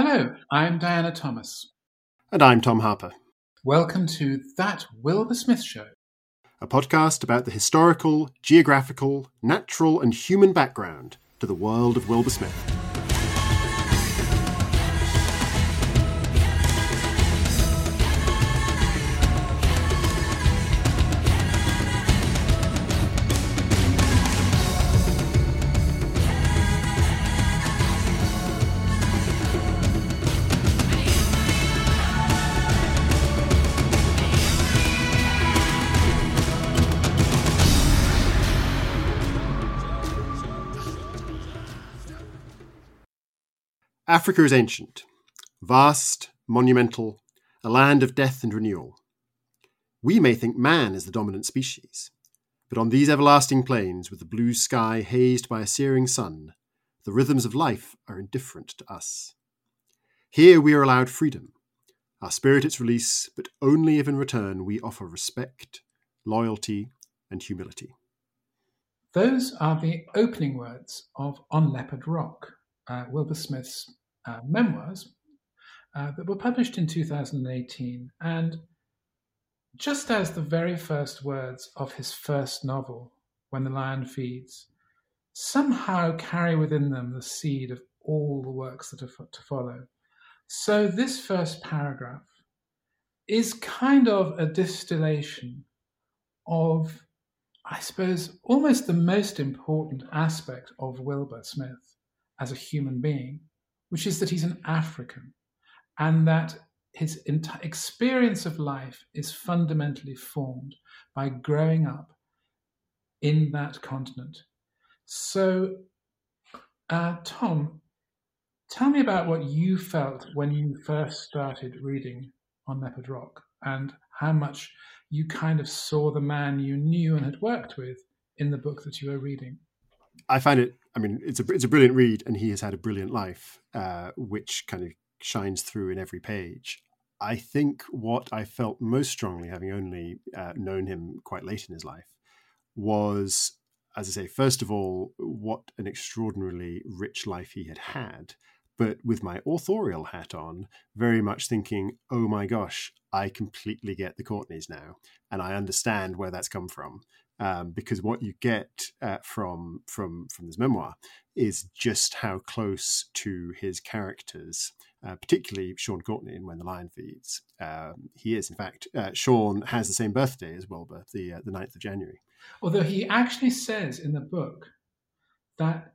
Hello, I'm Diana Thomas. And I'm Tom Harper. Welcome to That Wilbur Smith Show, a podcast about the historical, geographical, natural and human background to the world of Wilbur Smith. Africa is ancient, vast, monumental, a land of death and renewal. We may think man is the dominant species, but on these everlasting plains, with the blue sky hazed by a searing sun, the rhythms of life are indifferent to us. Here we are allowed freedom, our spirit its release, but only if in return we offer respect, loyalty, and humility. Those are the opening words of On Leopard Rock, Wilbur Smith's memoirs that were published in 2018, and just as the very first words of his first novel, When the Lion Feeds, somehow carry within them the seed of all the works that are to follow. So this first paragraph is kind of a distillation of, I suppose, almost the most important aspect of Wilbur Smith as a human being, which is that he's an African, and that his experience of life is fundamentally formed by growing up in that continent. So, Tom, tell me about what you felt when you first started reading On Leopard Rock, and how much you kind of saw the man you knew and had worked with in the book that you were reading. I find it, it's a brilliant read, and he has had a brilliant life, which kind of shines through in every page. I think what I felt most strongly, having only known him quite late in his life, was, as I say, first of all, what an extraordinarily rich life he had had, but with my authorial hat on, very much thinking, oh my gosh, I completely get the Courtneys now, and I understand where that's come from. Because what you get from his memoir is just how close to his characters, particularly Sean Courtney in When the Lion Feeds, he is. In fact, Sean has the same birthday as Wilbur, the 9th of January. Although he actually says in the book that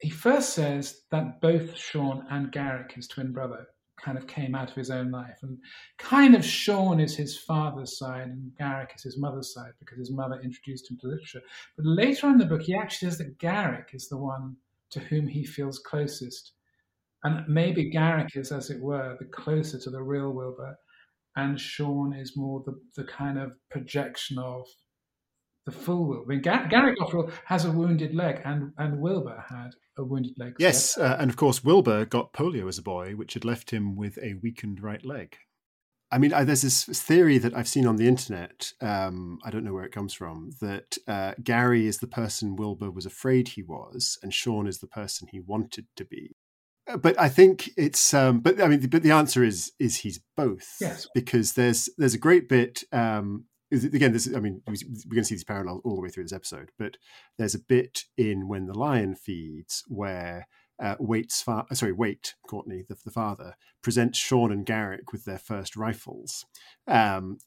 he first says that both Sean and Garrick, his twin brother, kind of came out of his own life, and kind of Sean is his father's side and Garrick is his mother's side, because his mother introduced him to literature. But later on in the book, he actually says that Garrick is the one to whom he feels closest, and maybe Garrick is, as it were, the closer to the real Wilbur, and Sean is more the kind of projection of the full Wilbur. I mean, Garrick, after all, has a wounded leg, and Wilbur had a wounded leg. Yes, and of course, Wilbur got polio as a boy, which had left him with a weakened right leg. I mean, there's this theory that I've seen on the internet, I don't know where it comes from, that Gary is the person Wilbur was afraid he was, and Sean is the person he wanted to be. But I think it's, but the answer is he's both. Yes. Because there's a great bit, again, this is, I mean, we're going to see these parallels all the way through this episode, but there's a bit in When the Lion Feeds where Waite, Courtney, the father, presents Sean and Garrick with their first rifles. And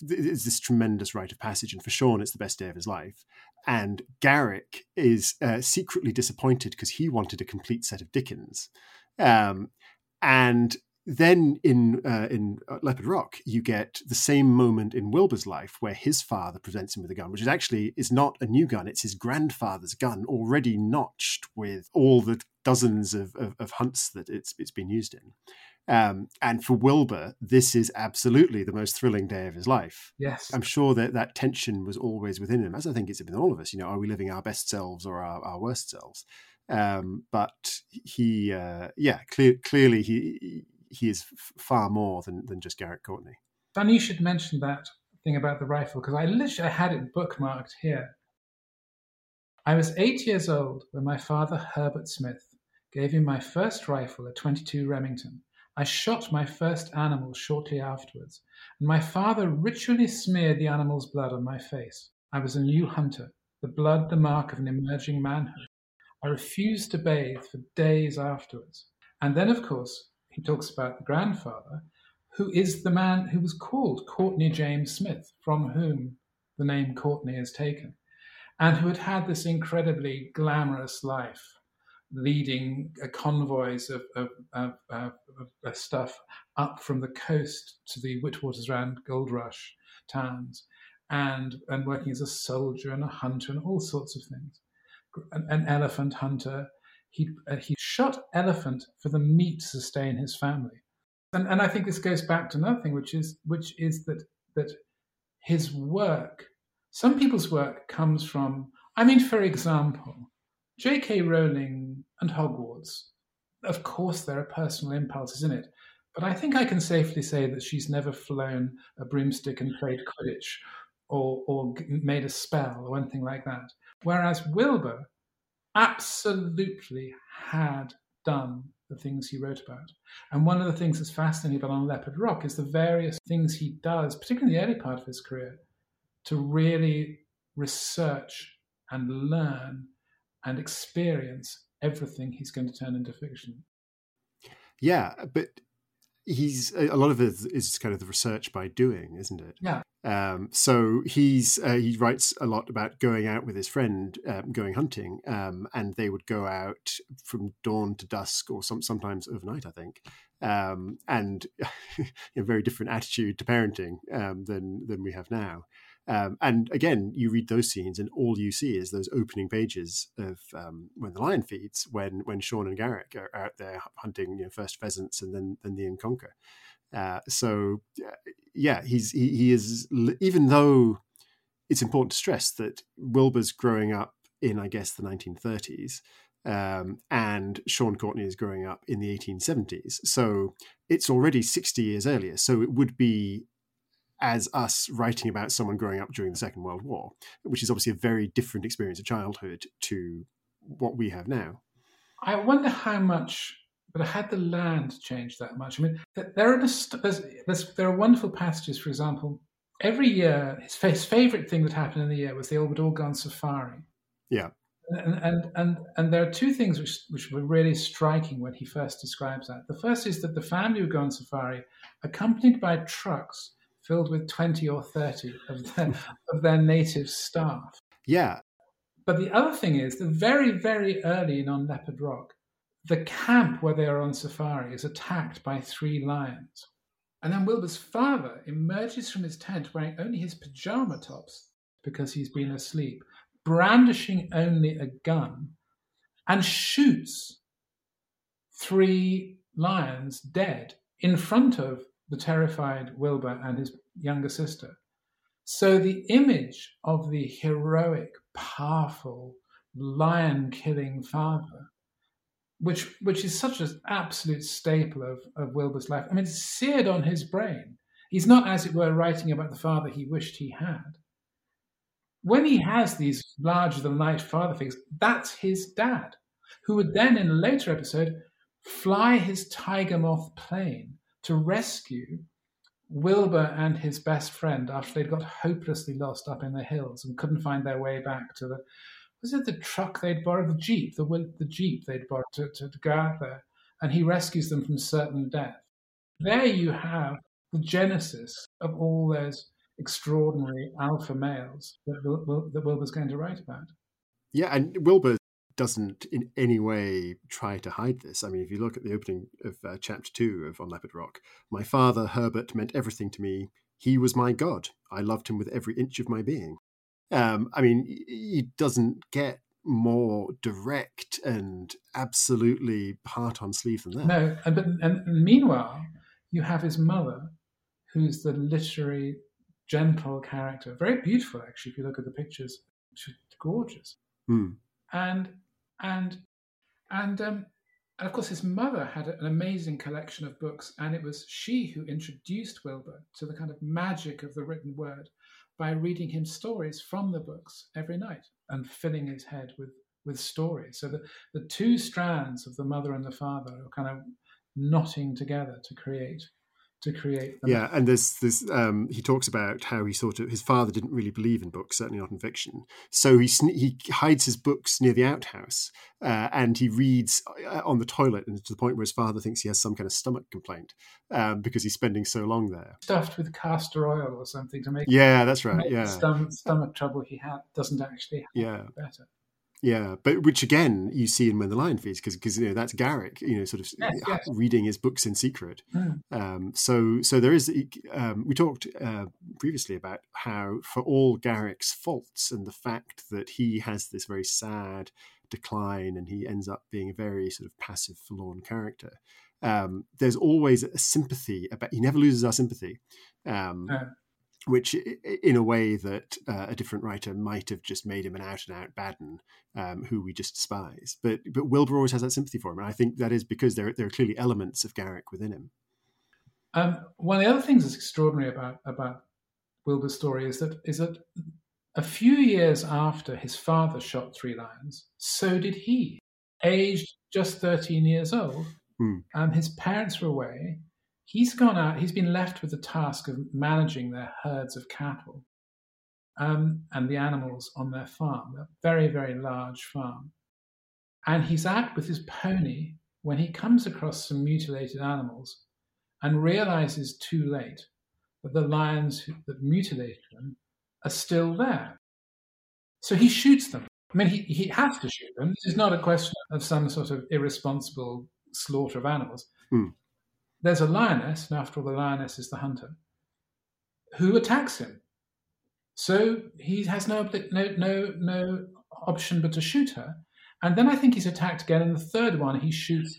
it's this tremendous rite of passage. And for Sean, it's the best day of his life. And Garrick is secretly disappointed because he wanted a complete set of Dickens. And then in Leopard Rock, you get the same moment in Wilbur's life where his father presents him with a gun, which is not a new gun. It's his grandfather's gun, already notched with all the dozens of hunts that it's been used in. And for Wilbur, this is absolutely the most thrilling day of his life. Yes. I'm sure that tension was always within him, as I think it's within all of us. You know, are we living our best selves or our worst selves? But he, clearly he is far more than just Garrick Courtney. And you should mention that thing about the rifle, because I had it bookmarked here. I was 8 years old when my father, Herbert Smith, gave him my first rifle, a 22 Remington. I shot my first animal shortly afterwards, and my father ritually smeared the animal's blood on my face. I was a new hunter, the blood the mark of an emerging manhood. I refused to bathe for days afterwards. And then, of course, he talks about the grandfather, who is the man who was called Courtney James Smith, from whom the name Courtney is taken, and who had had this incredibly glamorous life, leading convoys of stuff up from the coast to the Witwatersrand gold rush towns, and working as a soldier and a hunter and all sorts of things. An elephant hunter. He shot elephant for the meat to sustain his family. And I think this goes back to another thing, which is that his work, some people's work comes from, I mean, for example, J.K. Rowling and Hogwarts. Of course, there are personal impulses in it, but I think I can safely say that she's never flown a broomstick and played Quidditch or made a spell or anything like that. Whereas Wilbur absolutely had done the things he wrote about. And one of the things that's fascinating about On Leopard Rock is the various things he does, particularly in the early part of his career, to really research and learn and experience everything he's going to turn into fiction. Yeah, but a lot of it is kind of the research by doing, isn't it? Yeah. So he writes a lot about going out with his friend, going hunting, and they would go out from dawn to dusk, or sometimes overnight, I think. And a very different attitude to parenting than we have now. And again, you read those scenes and all you see is those opening pages of When the Lion Feeds, when Sean and Garrick are out there hunting, first pheasants and then the inconca. He is, even though it's important to stress that Wilbur's growing up in, I guess, the 1930s, and Sean Courtney is growing up in the 1870s. So it's already 60 years earlier. So it would be as us writing about someone growing up during the Second World War, which is obviously a very different experience of childhood to what we have now. I wonder how much, but had the land changed that much? I mean, there are wonderful passages, for example. Every year, his favourite thing that happened in the year was they would all go on safari. Yeah. And there are two things which were really striking when he first describes that. The first is that the family would go on safari accompanied by trucks filled with 20 or 30 of their native staff. Yeah. But the other thing is that very, very early in On Leopard Rock, the camp where they are on safari is attacked by 3 lions. And then Wilbur's father emerges from his tent wearing only his pyjama tops because he's been asleep, brandishing only a gun, and shoots 3 lions dead in front of the terrified Wilbur and his younger sister. So the image of the heroic, powerful, lion-killing father, which is such an absolute staple of Wilbur's life. I mean, it's seared on his brain. He's not, as it were, writing about the father he wished he had. When he has these larger-than-life father figures, that's his dad, who would then, in a later episode, fly his Tiger Moth plane to rescue Wilbur and his best friend after they'd got hopelessly lost up in the hills and couldn't find their way back to the Jeep they'd borrowed to go out there, and he rescues them from certain death. There you have the genesis of all those extraordinary alpha males that Wilbur's going to write about. Yeah, and Wilbur doesn't in any way try to hide this. I mean, if you look at the opening of chapter 2 of On Leopard Rock, my father, Herbert, meant everything to me. He was my god. I loved him with every inch of my being. I mean, he doesn't get more direct and absolutely heart on sleeve than that. No, and meanwhile, you have his mother, who's the literary, gentle character. Very beautiful, actually, if you look at the pictures. She's gorgeous. Mm. And of course, his mother had an amazing collection of books, and it was she who introduced Wilbur to the kind of magic of the written word by reading him stories from the books every night and filling his head with with story. So the two strands of the mother and the father are kind of knotting together to create them. Yeah, and this he talks about how he sort of, his father didn't really believe in books, certainly not in fiction, so he hides his books near the outhouse, and he reads on the toilet, and to the point where his father thinks he has some kind of stomach complaint because he's spending so long there. Stuffed with castor oil or something to make the stomach trouble he doesn't actually have better. Yeah, but which again you see in When the Lion Feeds, because that's Garrick, reading his books in secret. Mm. So there is. We talked previously about how, for all Garrick's faults and the fact that he has this very sad decline and he ends up being a very sort of passive, forlorn character, there's always a sympathy about. He never loses our sympathy. Which in a way that a different writer might have just made him an out-and-out Baden, who we just despise. But Wilbur always has that sympathy for him, and I think that is because there are clearly elements of Garrick within him. One of the other things that's extraordinary about Wilbur's story is that a few years after his father shot three lions, so did he, aged just 13 years old. His parents were away. He's gone out, he's been left with the task of managing their herds of cattle and the animals on their farm, a very, very large farm. And he's out with his pony when he comes across some mutilated animals and realizes too late that the lions that mutilated them are still there. So he shoots them. I mean, he has to shoot them. This is not a question of some sort of irresponsible slaughter of animals. Mm. There's a lioness, and after all, the lioness is the hunter, who attacks him. So he has no option but to shoot her. And then I think he's attacked again, and the third one he shoots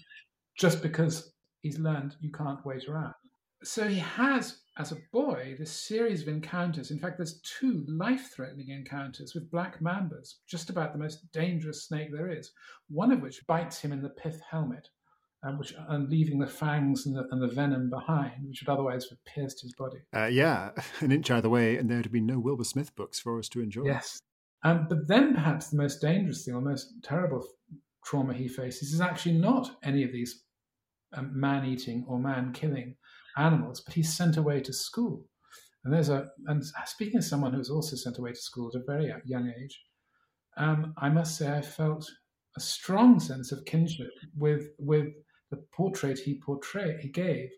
just because he's learned you can't wait around. So he has, as a boy, this series of encounters. In fact, there's two life-threatening encounters with black mambas, just about the most dangerous snake there is, one of which bites him in the pith helmet. And leaving the fangs and the venom behind, which would otherwise have pierced his body. An inch either way, and there would have been no Wilbur Smith books for us to enjoy. Yes. But then perhaps the most dangerous thing, or most terrible trauma he faces is actually not any of these man-eating or man-killing animals, but he's sent away to school. And speaking of someone who was also sent away to school at a very young age, I must say I felt a strong sense of kinship with the portrait he gave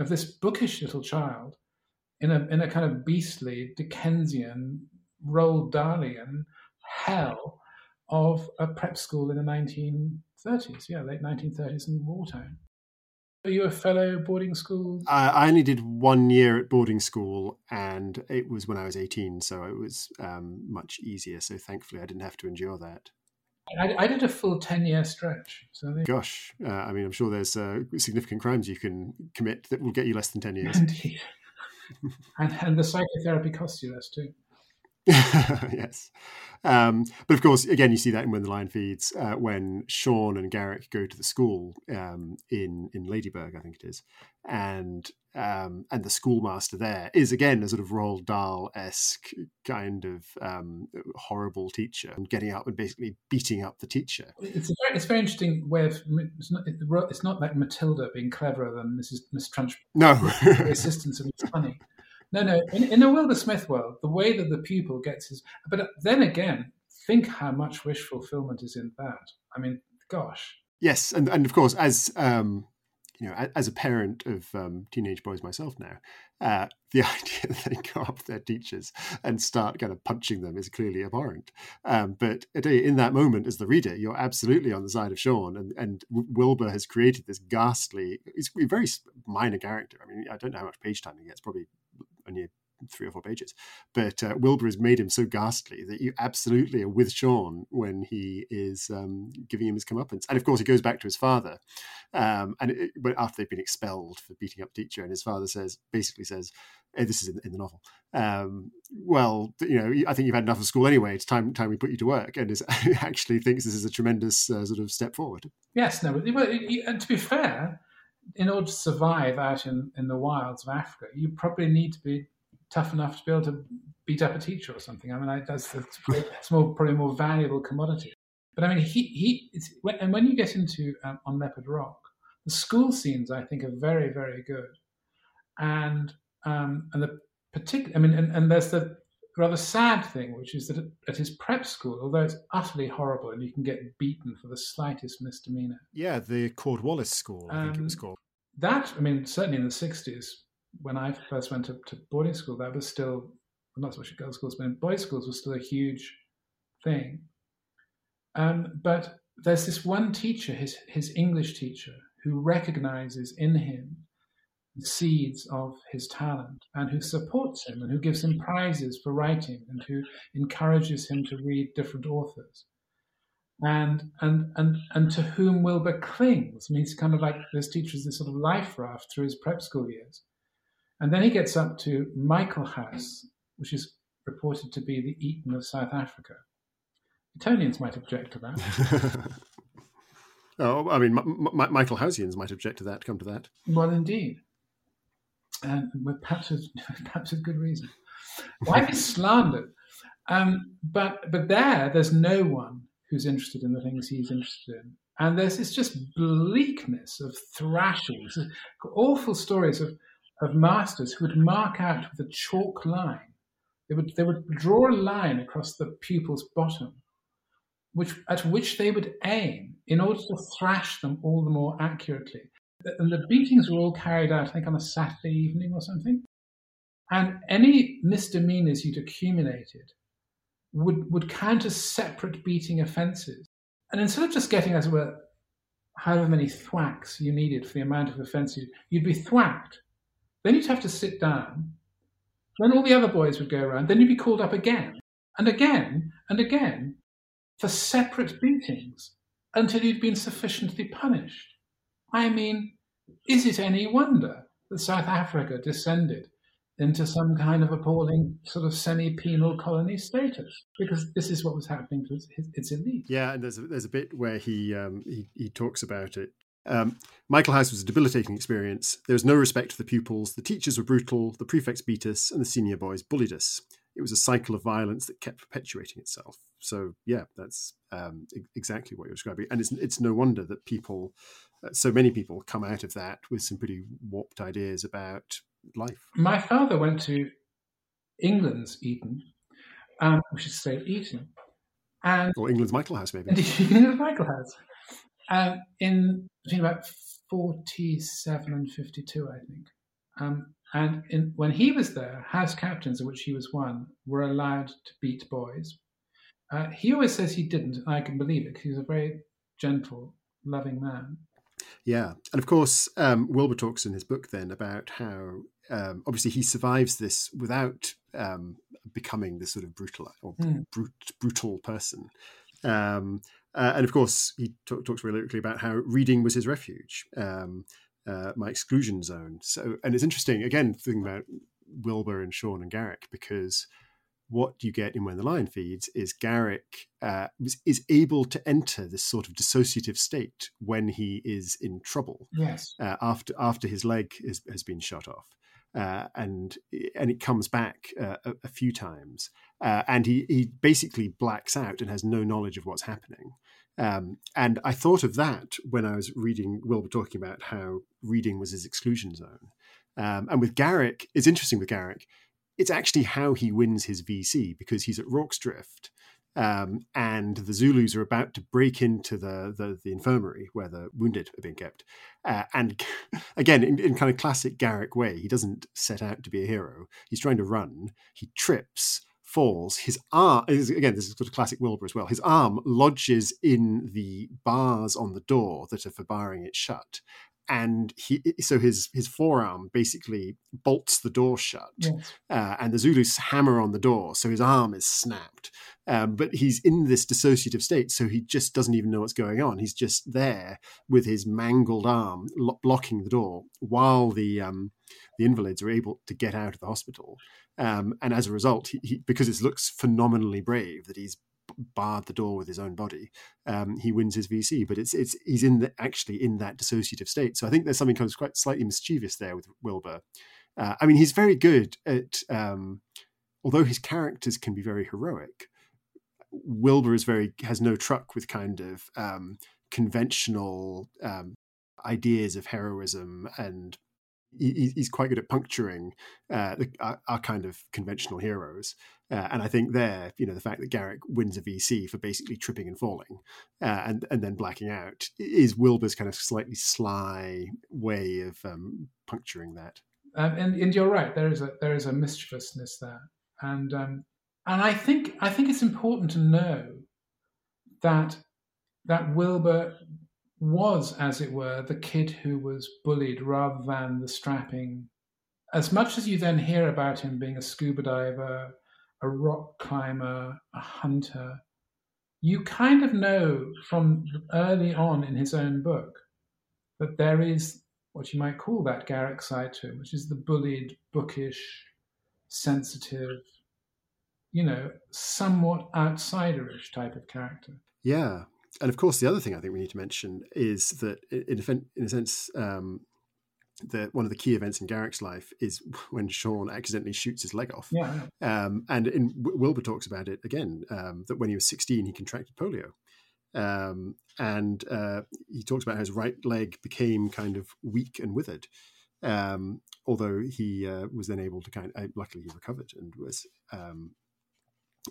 of this bookish little child in a kind of beastly Dickensian, Roald Dahlian hell of a prep school in the 1930s, late 1930s in wartime. Were you a fellow boarding school? I only did 1 year at boarding school, and it was when I was 18, so it was much easier. So thankfully I didn't have to endure that. I did a full 10-year stretch. So gosh, I mean, I'm sure there's significant crimes you can commit that will get you less than 10 years. Indeed. and the psychotherapy costs you less too. Yes. But of course, again, you see that in When the Lion Feeds, when Sean and Garrick go to the school in Ladyburg, I think it is. And the schoolmaster there is, again, a sort of Roald Dahl-esque kind of horrible teacher, and getting up and basically beating up the teacher. It's a very interesting way of... It's not like Matilda being cleverer than Miss Trunchbull. No. The assistance of Miss Honey. No. In the Wilbur Smith world, the way that the pupil gets his... But then again, think how much wish fulfillment is in that. I mean, gosh. Yes, and of course, as... as a parent of teenage boys myself now, the idea that they go up to their teachers and start kind of punching them is clearly abhorrent. But in that moment, as the reader, you're absolutely on the side of Sean, and Wilbur has created this ghastly, he's a very minor character. I mean, I don't know how much page time he gets, probably only 3 or 4 pages. But Wilbur has made him so ghastly that you absolutely are with Sean when he is giving him his comeuppance. And of course, he goes back to his father, but after they've been expelled for beating up teacher, and his father basically says, hey, this is in the novel. Well, I think you've had enough of school anyway. It's time we put you to work. And actually thinks this is a tremendous sort of step forward. Yes, no. And to be fair, in order to survive out in the wilds of Africa, you probably need to be tough enough to be able to beat up a teacher or something. I mean, that's a small, probably more valuable commodity. But I mean, and when you get into On Leopard Rock, the school scenes I think are very, very good, and the particular, I mean, and there's the rather sad thing, which is that at his prep school, although it's utterly horrible and you can get beaten for the slightest misdemeanor. Yeah, the Cordwallis school, I think it was called. That, I mean, certainly in the 60s, when I first went to boarding school, that was still, not so much girls' schools, but in boys' schools was still a huge thing. But there's this one teacher, his English teacher, who recognizes in him the seeds of his talent and who supports him and who gives him prizes for writing and who encourages him to read different authors and to whom Wilbur clings. I mean, he's kind of like those teachers, this sort of life raft through his prep school years. And then he gets up to Michaelhouse, which is reported to be the Eton of South Africa. Etonians might object to that. Oh, I mean, Michaelhousians might object to that, come to that. Well, indeed. And perhaps with good reason. Life is slandered. But there's no one who's interested in the things he's interested in. And there's this just bleakness of thrashings, awful stories of masters who would mark out with a chalk line. They would draw a line across the pupil's bottom, at which they would aim in order to thrash them all the more accurately. And the beatings were all carried out, I think, on a Saturday evening or something. And any misdemeanors you'd accumulated would count as separate beating offences. And instead of just getting, as it were, however many thwacks you needed for the amount of offences, you'd be thwacked. Then you'd have to sit down. Then all the other boys would go around. Then you'd be called up again and again and again for separate beatings until you'd been sufficiently punished. I mean, is it any wonder that South Africa descended into some kind of appalling sort of semi-penal colony status? Because this is what was happening to its elite. Yeah, and there's a bit where he talks about it. Michaelhouse was a debilitating experience. There was no respect for the pupils. The teachers were brutal. The prefects beat us, and the senior boys bullied us. It was a cycle of violence that kept perpetuating itself. So yeah, that's exactly what you're describing. And it's no wonder that people, so many people, come out of that with some pretty warped ideas about life. My father went to England's Eton, which is still Eton, or England's Michaelhouse, maybe. England's Michaelhouse. In between about 47 and 52, I think. When he was there, house captains, of which he was one, were allowed to beat boys. He always says he didn't, and I can believe it, because he was a very gentle, loving man. Yeah. And of course, Wilbur talks in his book then about how obviously he survives this without becoming this sort of brutal person. And of course, he talks very lyrically about how reading was his refuge, my exclusion zone. So, and it's interesting, again, thinking about Wilbur and Sean and Garrick, because what you get in When the Lion Feeds is Garrick is able to enter this sort of dissociative state when he is in trouble. Yes. After his leg has been shot off. And it comes back a few times, and he basically blacks out and has no knowledge of what's happening. And I thought of that when I was reading Wilbur talking about how reading was his exclusion zone. And with Garrick, it's interesting with Garrick, it's actually how he wins his VC, because he's at Rourke's Drift, and the Zulus are about to break into the infirmary where the wounded are being kept. And again, in kind of classic Garrick way, he doesn't set out to be a hero. He's trying to run. He trips, falls. His arm, again, this is sort of classic Wilbur as well, his arm lodges in the bars on the door that are for barring it shut. And his forearm basically bolts the door shut. Yes. And the Zulus hammer on the door, so his arm is snapped. But he's in this dissociative state, so he just doesn't even know what's going on. He's just there with his mangled arm blocking the door while the invalids are able to get out of the hospital. And as a result, he because it looks phenomenally brave that he's barred the door with his own body, he wins his VC. But he's actually in that dissociative state. So I think there's something kind of quite slightly mischievous there with Wilbur. I mean, he's very good at, although his characters can be very heroic, Wilbur is has no truck with kind of conventional ideas of heroism, and he's quite good at puncturing our kind of conventional heroes. And I think there, the fact that Garrick wins a VC for basically tripping and falling and then blacking out is Wilbur's kind of slightly sly way of puncturing that. And you're right, there is a mischievousness there. And I think it's important to know that Wilbur was, as it were, the kid who was bullied rather than the strapping. As much as you then hear about him being a scuba diver, a rock climber, a hunter, you kind of know from early on in his own book that there is what you might call that Garrick side to him, which is the bullied, bookish, sensitive, somewhat outsiderish type of character. Yeah. And of course, the other thing I think we need to mention is that, in a sense, that one of the key events in Garrick's life is when Sean accidentally shoots his leg off. Yeah. And Wilbur talks about it again, that when he was 16, he contracted polio. And he talks about how his right leg became kind of weak and withered. Although he was then able to luckily he recovered and was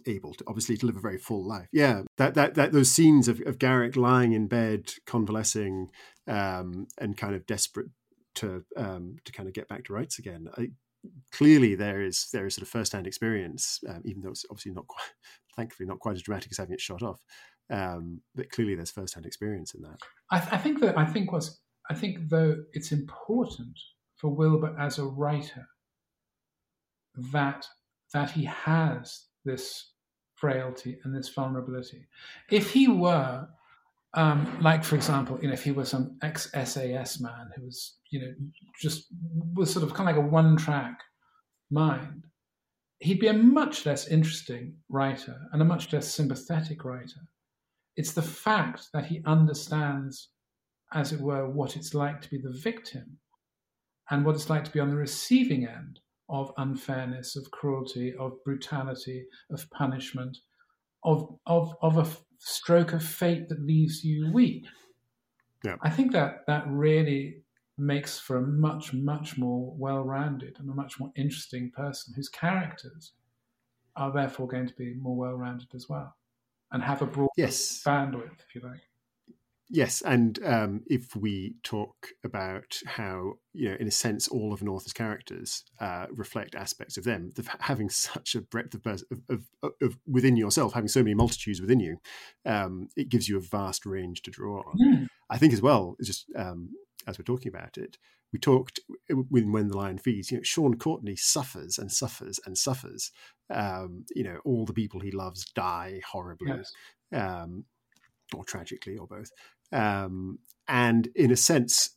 able to obviously to live a very full life. Yeah, that those scenes of Garrick lying in bed convalescing and kind of desperate to kind of get back to rights again. Clearly, there is sort of firsthand experience, even though it's obviously not quite as dramatic as having it shot off. But clearly, there's firsthand experience in that. I think though it's important for Wilbur as a writer that he has this frailty and this vulnerability. If he were, like for example, if he were some ex-SAS man who was, just was sort of kind of like a one-track mind, he'd be a much less interesting writer and a much less sympathetic writer. It's the fact that he understands, as it were, what it's like to be the victim and what it's like to be on the receiving end of unfairness, of cruelty, of brutality, of punishment, of a stroke of fate that leaves you weak. Yeah. I think that really makes for a much, much more well-rounded and a much more interesting person whose characters are therefore going to be more well-rounded as well and have a broad bandwidth, if you like. Yes, and if we talk about how, in a sense, all of an author's characters reflect aspects of them, having such a breadth of within yourself, having so many multitudes within you, it gives you a vast range to draw on. Mm. I think as well, just as we're talking about it, we talked when the Lion Feeds, Sean Courtney suffers and suffers and suffers. All the people he loves die horribly. Yes. Or tragically, or both. And in a sense,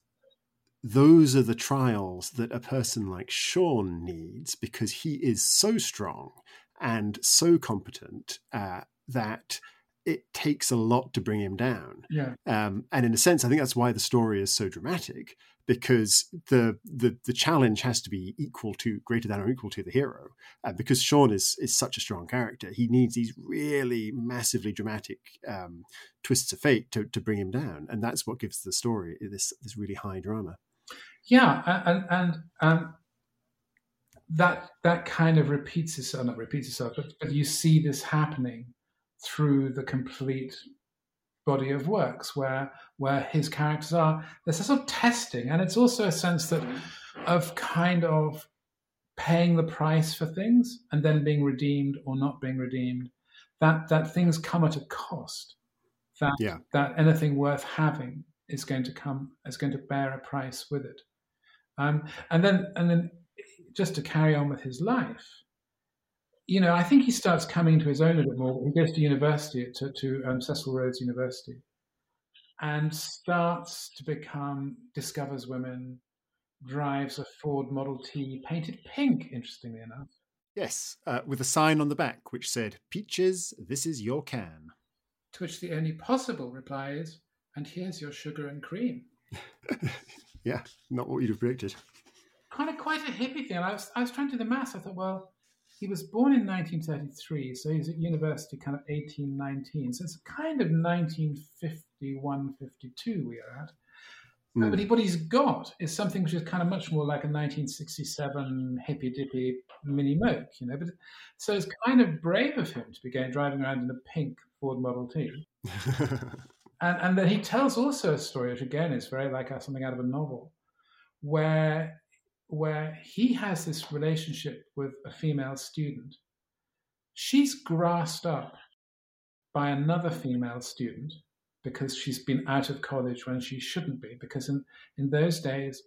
those are the trials that a person like Sean needs, because he is so strong and so competent that it takes a lot to bring him down. Yeah. And in a sense, I think that's why the story is so dramatic, because the challenge has to be greater than or equal to the hero. And because Sean is such a strong character, he needs these really massively dramatic twists of fate to bring him down. And that's what gives the story this really high drama. Yeah, and that kind of but you see this happening through the complete body of works where his characters are. There's a sort of testing, and it's also a sense that of kind of paying the price for things and then being redeemed or not being redeemed, that things come at a cost, that anything worth having is going to bear a price with it. And then just to carry on with his life, I think he starts coming to his own a bit more. He goes to university, to Cecil Rhodes University, and discovers women, drives a Ford Model T painted pink, interestingly enough. Yes, with a sign on the back which said, "Peaches, this is your can." To which the only possible reply is, "And here's your sugar and cream." Yeah, not what you'd have predicted. Kind of quite a hippie thing. I was trying to do the maths. I thought, well, He was born in 1933, so he's at university kind of 18, 19. So it's kind of 1951, 52 we are at. But what he's got is something which is kind of much more like a 1967 hippy-dippy Mini Moke, you know. But so it's kind of brave of him to be going driving around in a pink Ford Model T. And then he tells also a story, which again is very like something out of a novel, where he has this relationship with a female student. She's grassed up by another female student because she's been out of college when she shouldn't be, because in those days,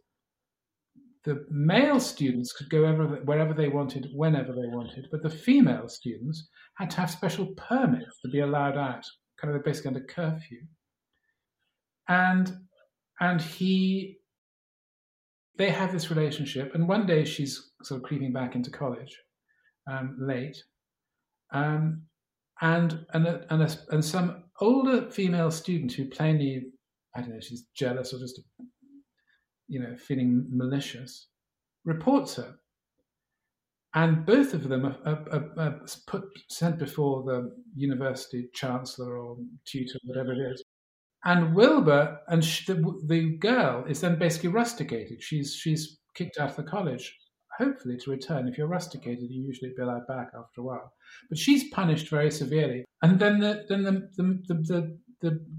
the male students could go wherever they wanted, whenever they wanted, but the female students had to have special permits to be allowed out, kind of basically under curfew. They have this relationship, and one day she's sort of creeping back into college late, and some older female student who plainly, I don't know, she's jealous or just, you know, feeling malicious, reports her. And both of them are sent before the university chancellor or tutor, whatever it is. And Wilbur, the girl, is then basically rusticated. She's kicked out of the college, hopefully to return. If you're rusticated, you usually be allowed back after a while. But she's punished very severely. And then the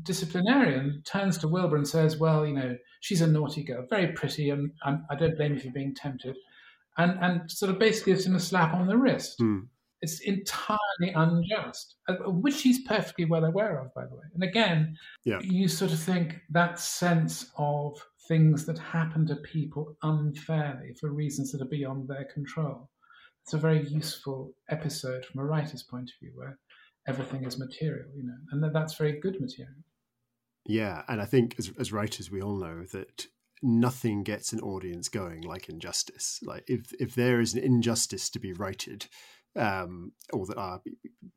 disciplinarian turns to Wilbur and says, well, you know, she's a naughty girl, very pretty, and I don't blame you for being tempted. And sort of basically gives him a slap on the wrist. Mm. It's entirely unjust, which he's perfectly well aware of, by the way. And again, You sort of think that sense of things that happen to people unfairly for reasons that are beyond their control. It's a very useful episode from a writer's point of view where everything is material, you know, and that's very good material. Yeah, and I think as writers, we all know that nothing gets an audience going like injustice. Like if there is an injustice to be righted, or that our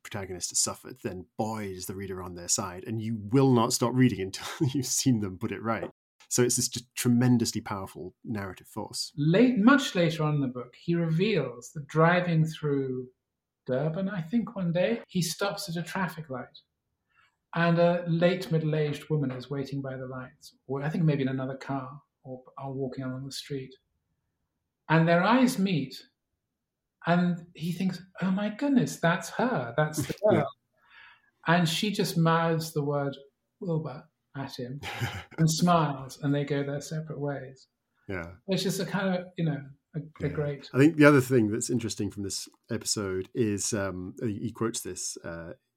protagonist has suffered, then boy, is the reader on their side, and you will not stop reading until you've seen them put it right. So it's this just tremendously powerful narrative force. Much later on in the book, he reveals that driving through Durban, I think one day, he stops at a traffic light, and a late middle-aged woman is waiting by the lights, or I think maybe in another car, or are walking along the street, and their eyes meet. And he thinks, oh my goodness, that's her, that's the girl. Yeah. And she just mouths the word Wilbur at him and smiles, and they go their separate ways. Yeah. Which is a kind of, you know, a great... I think the other thing that's interesting from this episode is, he quotes this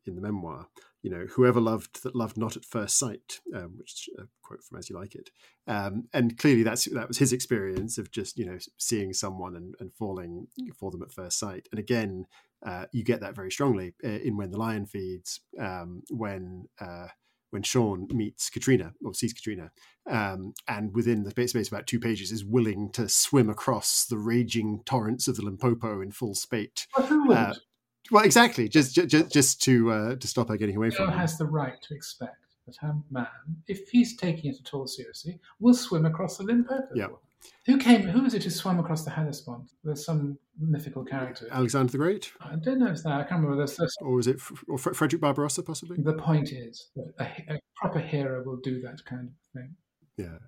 in the memoir, you know, whoever loved that loved not at first sight, which is a quote from As You Like It. And clearly that was his experience of just, you know, seeing someone and falling for them at first sight. And again, you get that very strongly in When the Lion Feeds, when Sean meets Katrina or sees Katrina, and within the space of about 2 pages is willing to swim across the raging torrents of the Limpopo in full spate. Well, exactly. Just to stop her getting away from him. Girl has the right to expect that her man, if he's taking it at all seriously, will swim across the Limpopo. Yeah. Who was it who swam across the Hellespont? There's some mythical character. Alexander the Great? I don't know if it's that. I can't remember. Or was it Frederick Barbarossa, possibly? The point is that a proper hero will do that kind of thing. Yeah.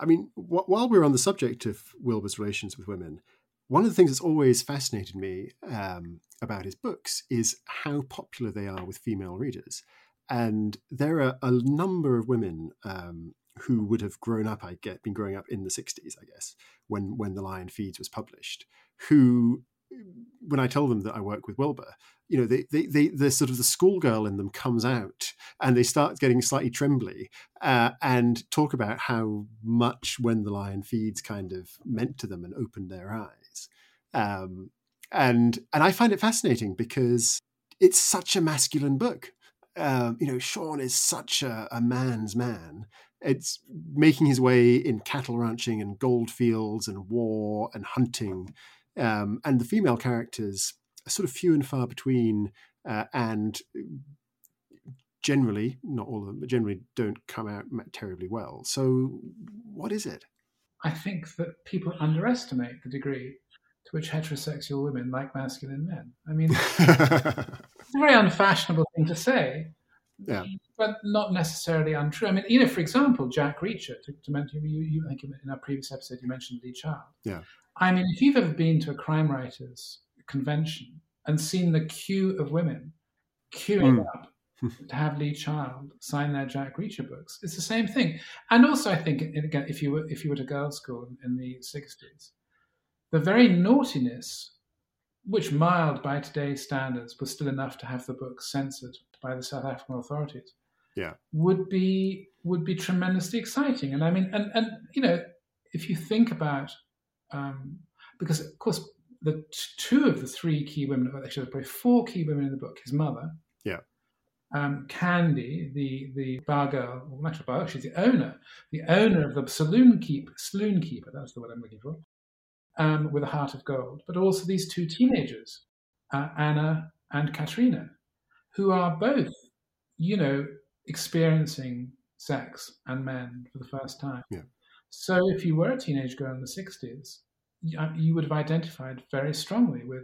I mean, while we're on the subject of Wilbur's relations with women, one of the things that's always fascinated me about his books is how popular they are with female readers. And there are a number of women who would have been growing up in the 60s, I guess, when The Lion Feeds was published, who, when I tell them that I work with Wilbur, you know, the sort of the schoolgirl in them comes out, and they start getting slightly trembly and talk about how much When the Lion Feeds kind of meant to them and opened their eyes. And I find it fascinating because it's such a masculine book. You know, Sean is such a man's man. It's making his way in cattle ranching and gold fields and war and hunting. And the female characters are sort of few and far between, and generally, not all of them, but generally don't come out terribly well. So what is it? I think that people underestimate the degree to to which heterosexual women like masculine men. I mean, it's a very unfashionable thing to say, but not necessarily untrue. I mean, you know, for example, Jack Reacher, to mention, you, I think in our previous episode, you mentioned Lee Child. Yeah. I mean, if you've ever been to a crime writers convention and seen the queue of women queuing up to have Lee Child sign their Jack Reacher books, it's the same thing. And also, I think, again, if you were to girls' school in the 60s, the very naughtiness, which mild by today's standards was still enough to have the book censored by the South African authorities, would be tremendously exciting. And I mean, and you know, if you think about, because of course the two of the three key women, well, actually probably four key women in the book, his mother, Candy, the bar girl, well, not the bar girl, she's the owner of the saloon keeper, that's the word I'm looking for, with a heart of gold, but also these two teenagers, Anna and Katrina, who are both, you know, experiencing sex and men for the first time. Yeah. So if you were a teenage girl in the 60s, you would have identified very strongly with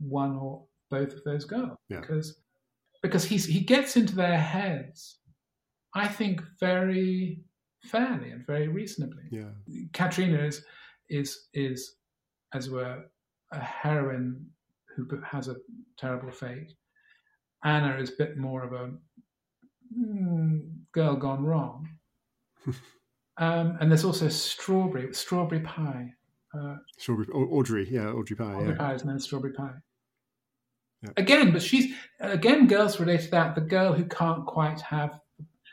one or both of those girls, because he gets into their heads, I think, very fairly and very reasonably. Yeah. Katrina is as it were, a heroine who has a terrible fate. Anna is a bit more of a girl gone wrong. And there's also Strawberry Pie. Audrey Pie. Audrey Pie is known as Strawberry Pie. Yeah. Again, but she's, girls relate to that, the girl who can't quite have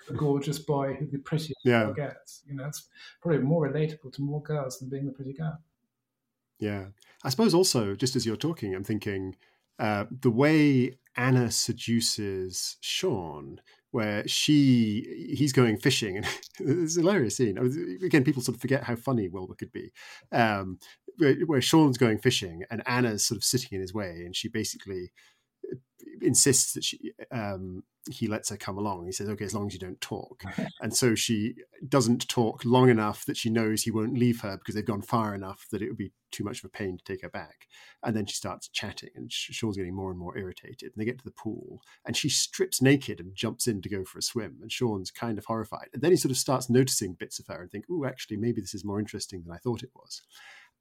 the gorgeous boy who the prettiest girl gets. You know, it's probably more relatable to more girls than being the pretty girl. Yeah. I suppose also, just as you're talking, I'm thinking the way Anna seduces Sean, where he's going fishing, and it's a hilarious scene. I mean, again, people sort of forget how funny Wilbur could be. Where Sean's going fishing and Anna's sort of sitting in his way, and she basically insists that he lets her come along. He says, "Okay, as long as you don't talk." And so she doesn't talk long enough that she knows he won't leave her because they've gone far enough that it would be too much of a pain to take her back. And then she starts chatting, and Sean's getting more and more irritated. And they get to the pool, and she strips naked and jumps in to go for a swim. And Sean's kind of horrified. And then he sort of starts noticing bits of her and think, "Ooh, actually, maybe this is more interesting than I thought it was."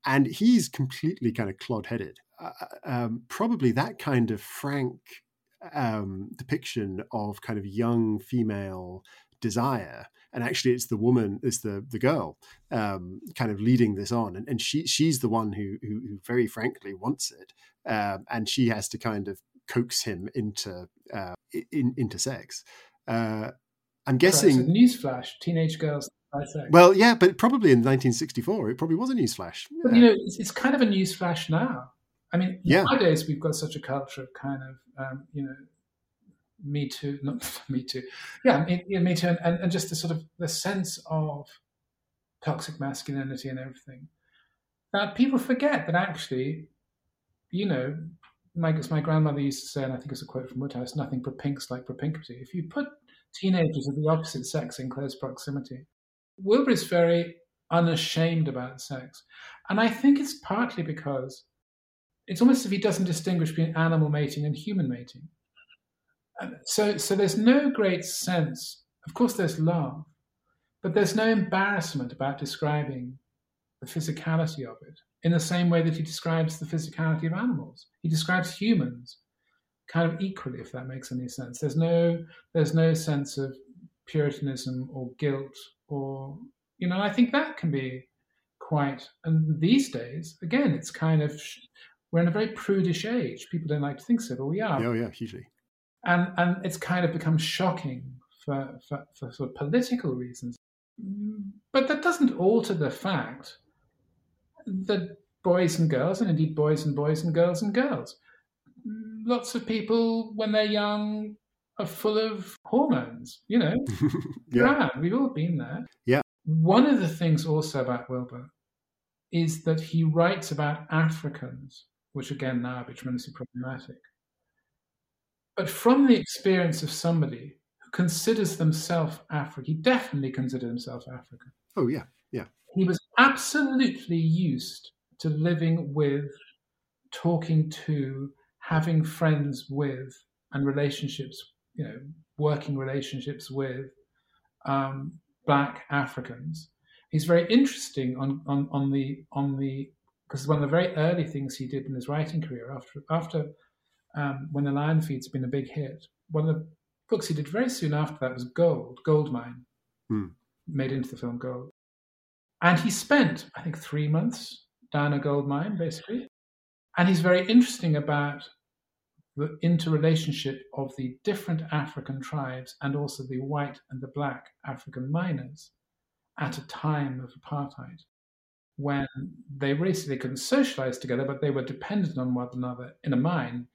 And he's completely kind of clod-headed. Probably that kind of frank depiction of kind of young female desire. And actually it's the woman, it's the girl kind of leading this on. And she's the one who very frankly wants it. And she has to kind of coax him into sex. I'm guessing... Right, so newsflash, teenage girls... Well, yeah, but probably in 1964, it probably was a newsflash. But, you know, it's kind of a newsflash now. I mean, nowadays we've got such a culture of kind of, you know, Me Too. Yeah, Me Too, and just the sort of the sense of toxic masculinity and everything. That people forget that actually, you know, as my grandmother used to say, and I think it's a quote from Woodhouse, nothing propinks like propinquity. If you put teenagers of the opposite sex in close proximity... Wilbur is very unashamed about sex. And I think it's partly because it's almost as if he doesn't distinguish between animal mating and human mating. So there's no great sense. Of course, there's love, but there's no embarrassment about describing the physicality of it in the same way that he describes the physicality of animals. He describes humans kind of equally, if that makes any sense. There's no sense of puritanism or guilt. Or, you know, I think that can be quite, and these days, again, it's kind of, we're in a very prudish age. People don't like to think so, but we are. Oh, yeah, hugely. And it's kind of become shocking for sort of political reasons. But that doesn't alter the fact that boys and girls, and indeed boys and girls and girls, lots of people, when they're young, are full of hormones, you know. We've all been there. Yeah. One of the things also about Wilbur is that he writes about Africans, which again now would be tremendously problematic, but from the experience of somebody who considers themselves African. He definitely considered himself African. Oh yeah, yeah. He was absolutely used to living with talking to, having friends with, and relationships, you know, working relationships with Black Africans. He's very interesting on the because one of the very early things he did in his writing career after When the Lion Feeds had been a big hit, one of the books he did very soon after that was Goldmine, made into the film Gold. And he spent, I think, 3 months down a gold mine, basically. And he's very interesting about the interrelationship of the different African tribes and also the white and the Black African miners at a time of apartheid, when they couldn't socialize together, but they were dependent on one another in a mine.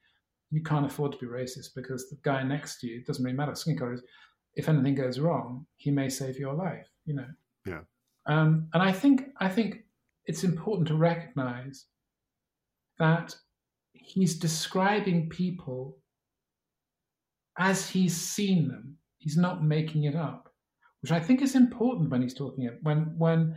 You can't afford to be racist because the guy next to you, it doesn't really matter skin color, if anything goes wrong, he may save your life, you know. Yeah. And I think it's important to recognize that he's describing people as he's seen them. He's not making it up, which I think is important when he's talking when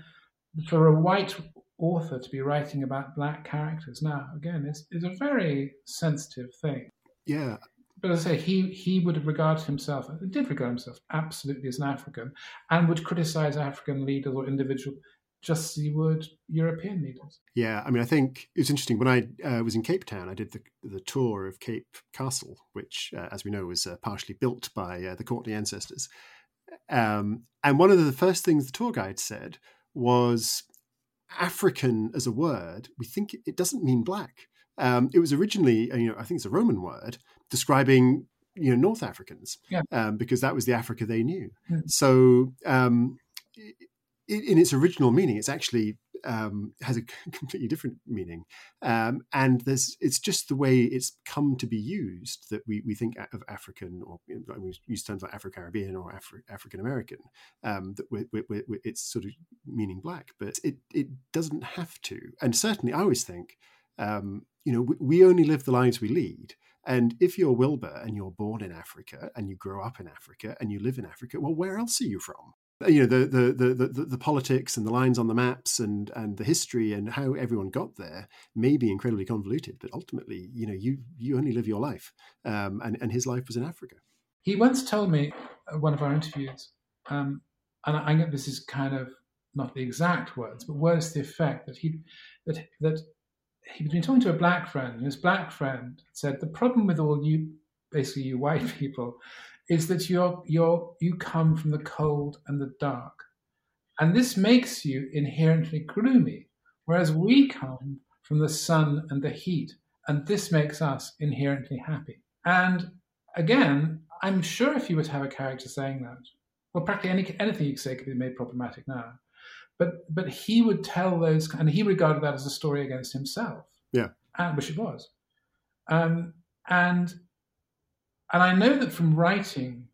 for a white author to be writing about Black characters now, again, is a very sensitive thing. Yeah. But as I say, he would have regarded himself, did regard himself absolutely as an African, and would criticize African leaders or individuals just as he would European leaders. Yeah, I mean, I think it's interesting. When I was in Cape Town, I did the tour of Cape Castle, which, as we know, was partially built by the Courtney ancestors. And one of the first things the tour guide said was, African as a word, we think it doesn't mean Black. It was originally, I think it's a Roman word, describing, North Africans, because that was the Africa they knew. Mm-hmm. So in its original meaning, it's actually has a completely different meaning. And it's just the way it's come to be used that we think of African, or we use terms like Afro-Caribbean or African-American, that it's sort of meaning Black, but it doesn't have to. And certainly I always think, we only live the lives we lead. And if you're Wilbur and you're born in Africa and you grow up in Africa and you live in Africa, well, where else are you from? The politics and the lines on the maps and the history and how everyone got there may be incredibly convoluted, but ultimately, you only live your life. And his life was in Africa. He once told me one of our interviews, and I know this is kind of not the exact words, but words to the effect that he'd been talking to a Black friend, and his Black friend said, the problem with all you white people, is that you come from the cold and the dark. And this makes you inherently gloomy, whereas we come from the sun and the heat, and this makes us inherently happy. And again, I'm sure if you were to have a character saying that, well, practically anything you could say could be made problematic now. But he would tell those, and he regarded that as a story against himself. Yeah, which it was. And I know that from writing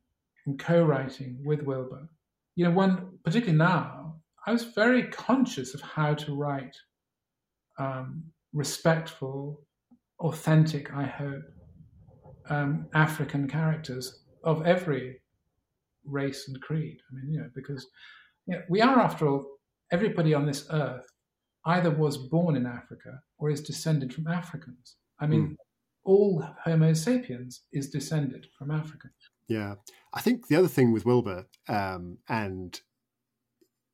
and co-writing with Wilbur, one particularly now, I was very conscious of how to write respectful, authentic, I hope, African characters of every race and creed. I mean, because we are, after all, everybody on this earth either was born in Africa or is descended from Africans. I mean, all Homo sapiens is descended from Africa. Yeah. I think the other thing with Wilbur, and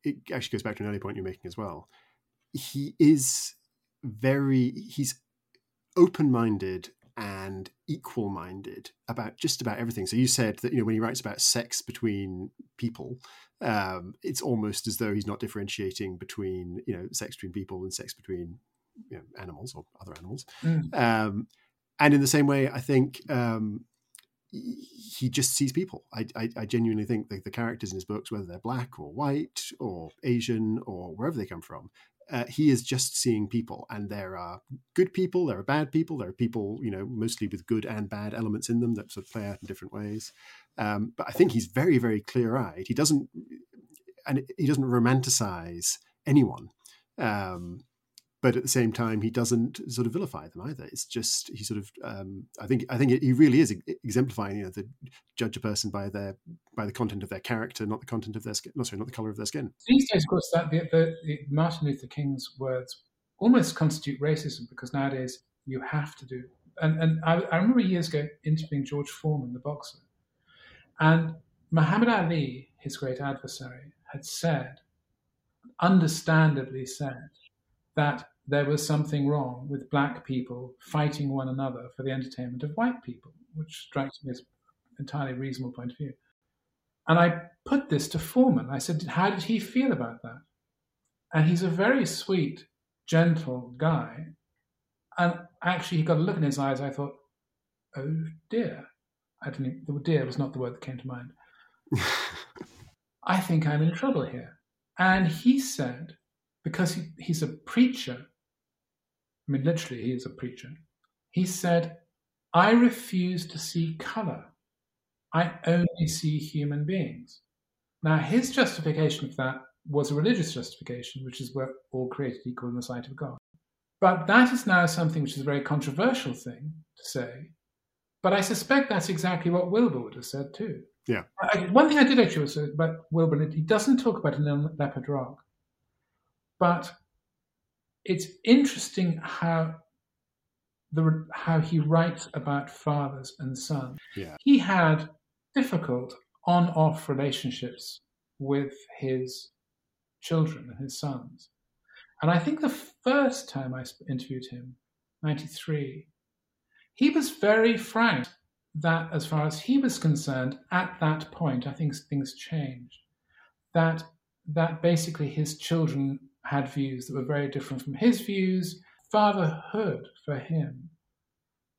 it actually goes back to an early point you're making as well, he's open-minded and equal-minded about just about everything. So you said that, when he writes about sex between people, it's almost as though he's not differentiating between, sex between people and sex between animals or other animals. And in the same way, I think he just sees people. I genuinely think that the characters in his books, whether they're Black or white or Asian or wherever they come from, he is just seeing people. And there are good people, there are bad people, there are people, mostly with good and bad elements in them that sort of play out in different ways. But I think he's very, very clear-eyed. He doesn't romanticize anyone. But at the same time, he doesn't sort of vilify them either. It's just he sort of, I think he really is exemplifying, the judge a person by the content of their character, not the content of their skin. No, sorry, not the color of their skin. These days, of course, that the Martin Luther King's words almost constitute racism, because nowadays you have to do. And I remember years ago interviewing George Foreman, the boxer, and Muhammad Ali, his great adversary, had said, understandably said, that there was something wrong with black people fighting one another for the entertainment of white people, which strikes me as an entirely reasonable point of view. And I put this to Foreman. I said, how did he feel about that? And he's a very sweet, gentle guy. And actually, he got a look in his eyes. I thought, oh, dear. I don't think the dear was not the word that came to mind. I think I'm in trouble here. And he said, because he's a preacher, I mean, literally, he is a preacher. He said, I refuse to see color. I only see human beings. Now, his justification of that was a religious justification, which is we're all created equal in the sight of God. But that is now something which is a very controversial thing to say. But I suspect that's exactly what Wilbur would have said too. Yeah. One thing I did actually was about Wilbur, and he doesn't talk about it in Leopard Rock, but it's interesting how he writes about fathers and sons. Yeah. He had difficult on-off relationships with his children and his sons. And I think the first time I interviewed him, 93, he was very frank that as far as he was concerned, at that point, I think things changed, that basically his children had views that were very different from his views. Fatherhood for him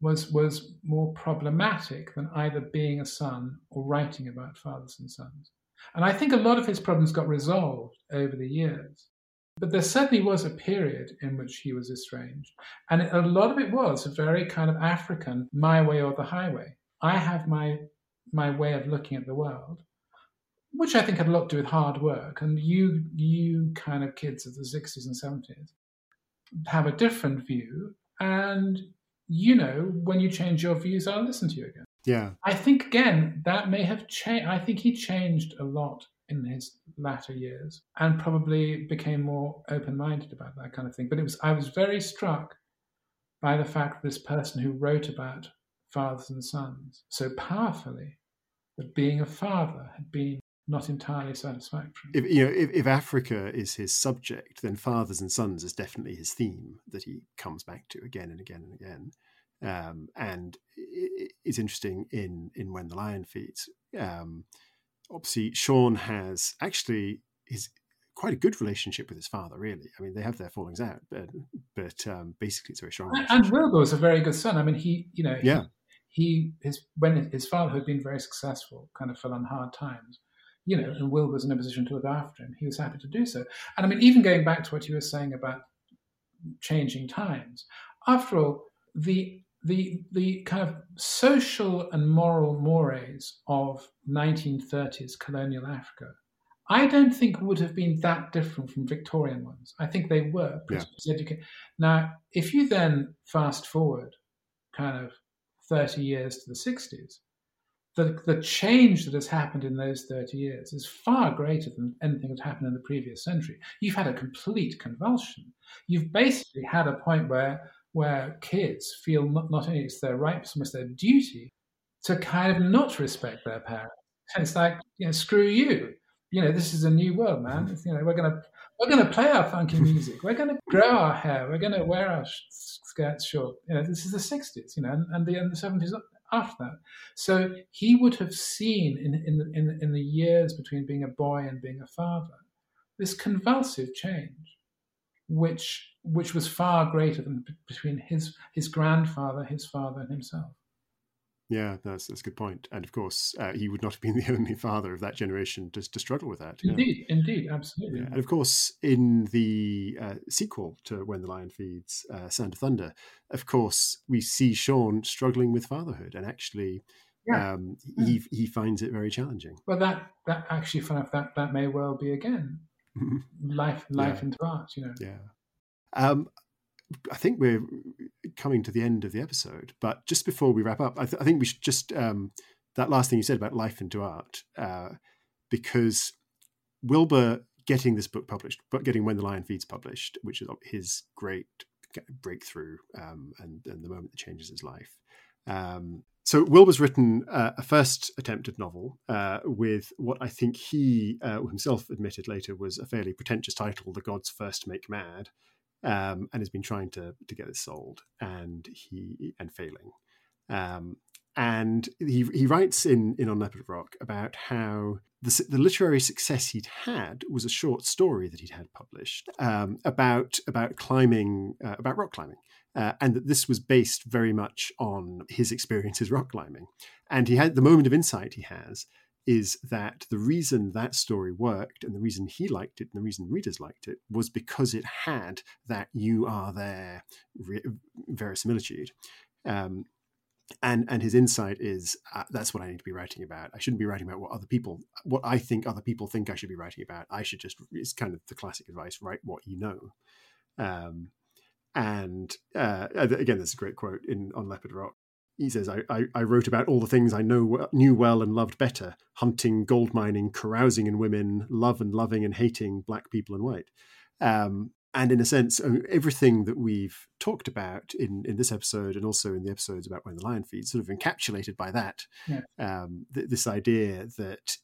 was more problematic than either being a son or writing about fathers and sons. And I think a lot of his problems got resolved over the years. But there certainly was a period in which he was estranged. And a lot of it was a very kind of African, my way or the highway. I have my way of looking at the world, which I think had a lot to do with hard work. And you kind of kids of the 60s and 70s have a different view. And, you know, when you change your views, I'll listen to you again. Yeah. I think, again, that may have changed. I think he changed a lot in his latter years, and probably became more open-minded about that kind of thing. But I was very struck by the fact that this person who wrote about fathers and sons so powerfully, that being a father had been not entirely satisfactory. If Africa is his subject, then fathers and sons is definitely his theme that he comes back to again and again and again. And it's interesting in When the Lion Feeds, obviously, Sean has actually is quite a good relationship with his father, really. I mean, they have their fallings out, but basically it's a very strong relationship. And Wilbur was a very good son. I mean, when his father had been very successful, kind of fell on hard times, you know, and Wilbur was in a position to look after him. He was happy to do so. And I mean, even going back to what you were saying about changing times, after all, the kind of social and moral mores of 1930s colonial Africa, I don't think would have been that different from Victorian ones. I think they were. Yeah. Now, if you then fast forward kind of 30 years to the 60s, the change that has happened in those 30 years is far greater than anything that happened in the previous century. You've had a complete convulsion. You've basically had a point where kids feel not only it's their right, but almost their duty to kind of not respect their parents. And it's like, you know, screw you. You know, this is a new world, man. You know, we're gonna play our funky music. We're gonna grow our hair. We're gonna wear our skirts short. You know, this is the '60s. You know, and the 70s after that. So he would have seen in the years between being a boy and being a father this convulsive change, which was far greater than between his grandfather, his father, and himself. Yeah, that's a good point. And of course, he would not have been the only father of that generation to struggle with that. Indeed, absolutely. Yeah. And of course, in the sequel to When the Lion Feeds, Sound of Thunder, of course, we see Sean struggling with fatherhood, and actually, he finds it very challenging. Well, that actually, that may well be again life into art, you know. Yeah. I think we're coming to the end of the episode, but just before we wrap up, I think we should just that last thing you said about life into art, because Wilbur getting this book published, but getting When the Lion Feeds published, which is his great breakthrough and the moment that changes his life. So Wilbur's written a first attempt at novel with what I think he himself admitted later was a fairly pretentious title, The Gods First Make Mad, and has been trying to get this sold and failing. And he writes in On Leopard Rock about how the literary success he'd had was a short story that he'd had published about rock climbing, and that this was based very much on his experiences rock climbing. And he had the moment of insight he has is that the reason that story worked and the reason he liked it and the reason readers liked it was because it had that you are there verisimilitude. And his insight is that's what I need to be writing about. I shouldn't be writing about what I think other people think I should be writing about. I should just, it's kind of the classic advice, write what you know. Again, there's a great quote on Leopard Rock. He says, I wrote about all the things I knew well and loved better, hunting, gold mining, carousing and women, love and loving and hating black people and white. And in a sense, everything that we've talked about in this episode and also in the episodes about When the Lion Feeds, sort of encapsulated by that, yeah. This idea that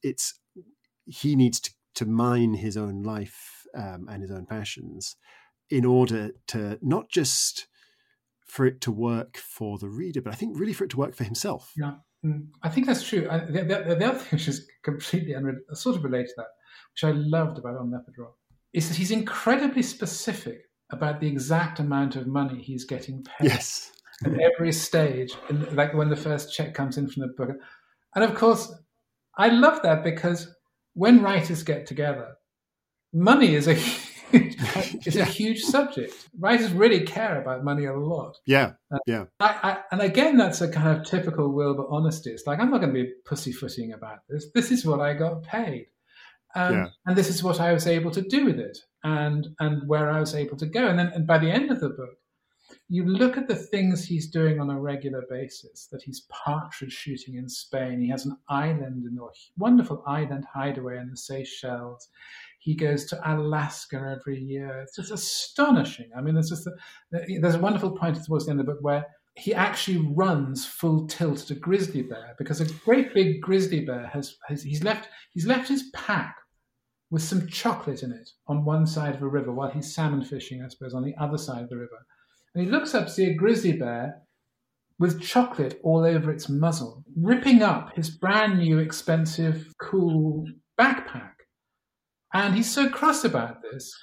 he needs to mine his own life and his own passions in order to not just for it to work for the reader, but I think really for it to work for himself. Yeah, I think that's true. The other thing which is completely sort of related to that, which I loved about On Leopard Rock, is that he's incredibly specific about the exact amount of money he's getting paid. Yes. At every stage, like when the first check comes in from the book. And of course, I love that because when writers get together, money is a huge subject. Writers really care about money a lot. Yeah, yeah. And again, that's a kind of typical Wilbur honesty. It's like, I'm not going to be pussyfooting about this. This is what I got paid. And this is what I was able to do with it and where I was able to go. And by the end of the book, you look at the things he's doing on a regular basis, that he's partridge shooting in Spain. He has an island, a wonderful island hideaway in the Seychelles. He goes to Alaska every year. It's just astonishing. I mean, there's a wonderful point towards the end of the book where he actually runs full tilt at a grizzly bear because a great big grizzly bear he's left his pack with some chocolate in it on one side of a river while he's salmon fishing, I suppose, on the other side of the river. And he looks up to see a grizzly bear with chocolate all over its muzzle, ripping up his brand new, expensive, cool backpack. And he's so cross about this,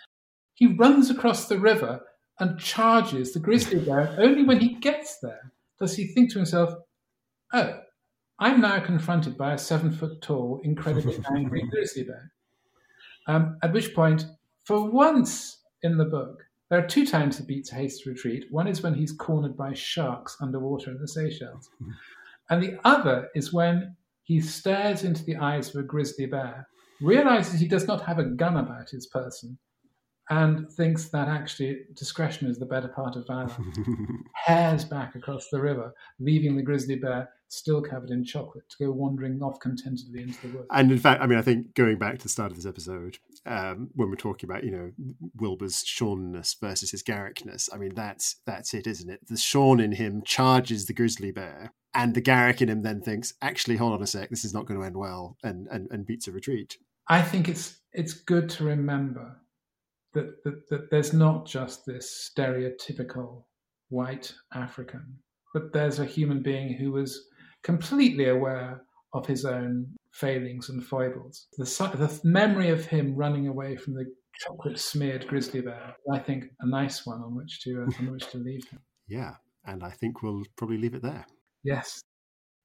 he runs across the river and charges the grizzly bear. Only when he gets there does he think to himself, oh, I'm now confronted by a 7-foot-tall, incredibly angry grizzly bear. At which point, for once in the book, there are two times he beats haste retreat. One is when he's cornered by sharks underwater in the Seychelles. And the other is when he stares into the eyes of a grizzly bear, realizes he does not have a gun about his person, and thinks that actually discretion is the better part of valor, hares back across the river, leaving the grizzly bear still covered in chocolate to go wandering off contentedly into the woods. And in fact, I mean, I think going back to the start of this episode, when we're talking about, you know, Wilbur's Sean-ness versus his Garrickness, I mean, that's it, isn't it? The Sean in him charges the grizzly bear, and the Garrick in him then thinks, actually, hold on a sec, this is not going to end well, and beats a retreat. I think it's good to remember that there's not just this stereotypical white African, but there's a human being who was completely aware of his own failings and foibles. The memory of him running away from the chocolate-smeared grizzly bear, I think, a nice one on which to leave him. Yeah, and I think we'll probably leave it there. Yes.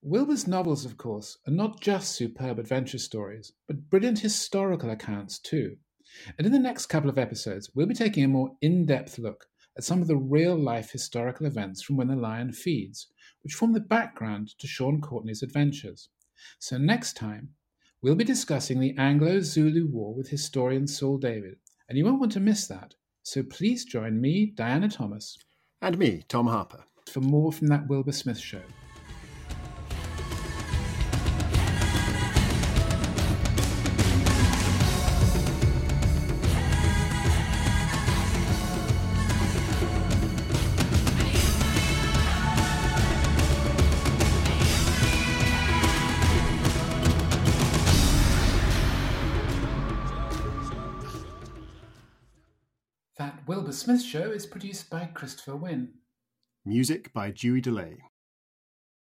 Wilbur's novels, of course, are not just superb adventure stories, but brilliant historical accounts too. And in the next couple of episodes, we'll be taking a more in-depth look at some of the real-life historical events from When the Lion Feeds, which form the background to Sean Courtney's adventures. So next time, we'll be discussing the Anglo-Zulu War with historian Saul David, and you won't want to miss that. So please join me, Diana Thomas, and me, Tom Harper, for more from That Wilbur Smith Show. Wilbur Smith Show is produced by Christopher Wynn. Music by Dewey DeLay.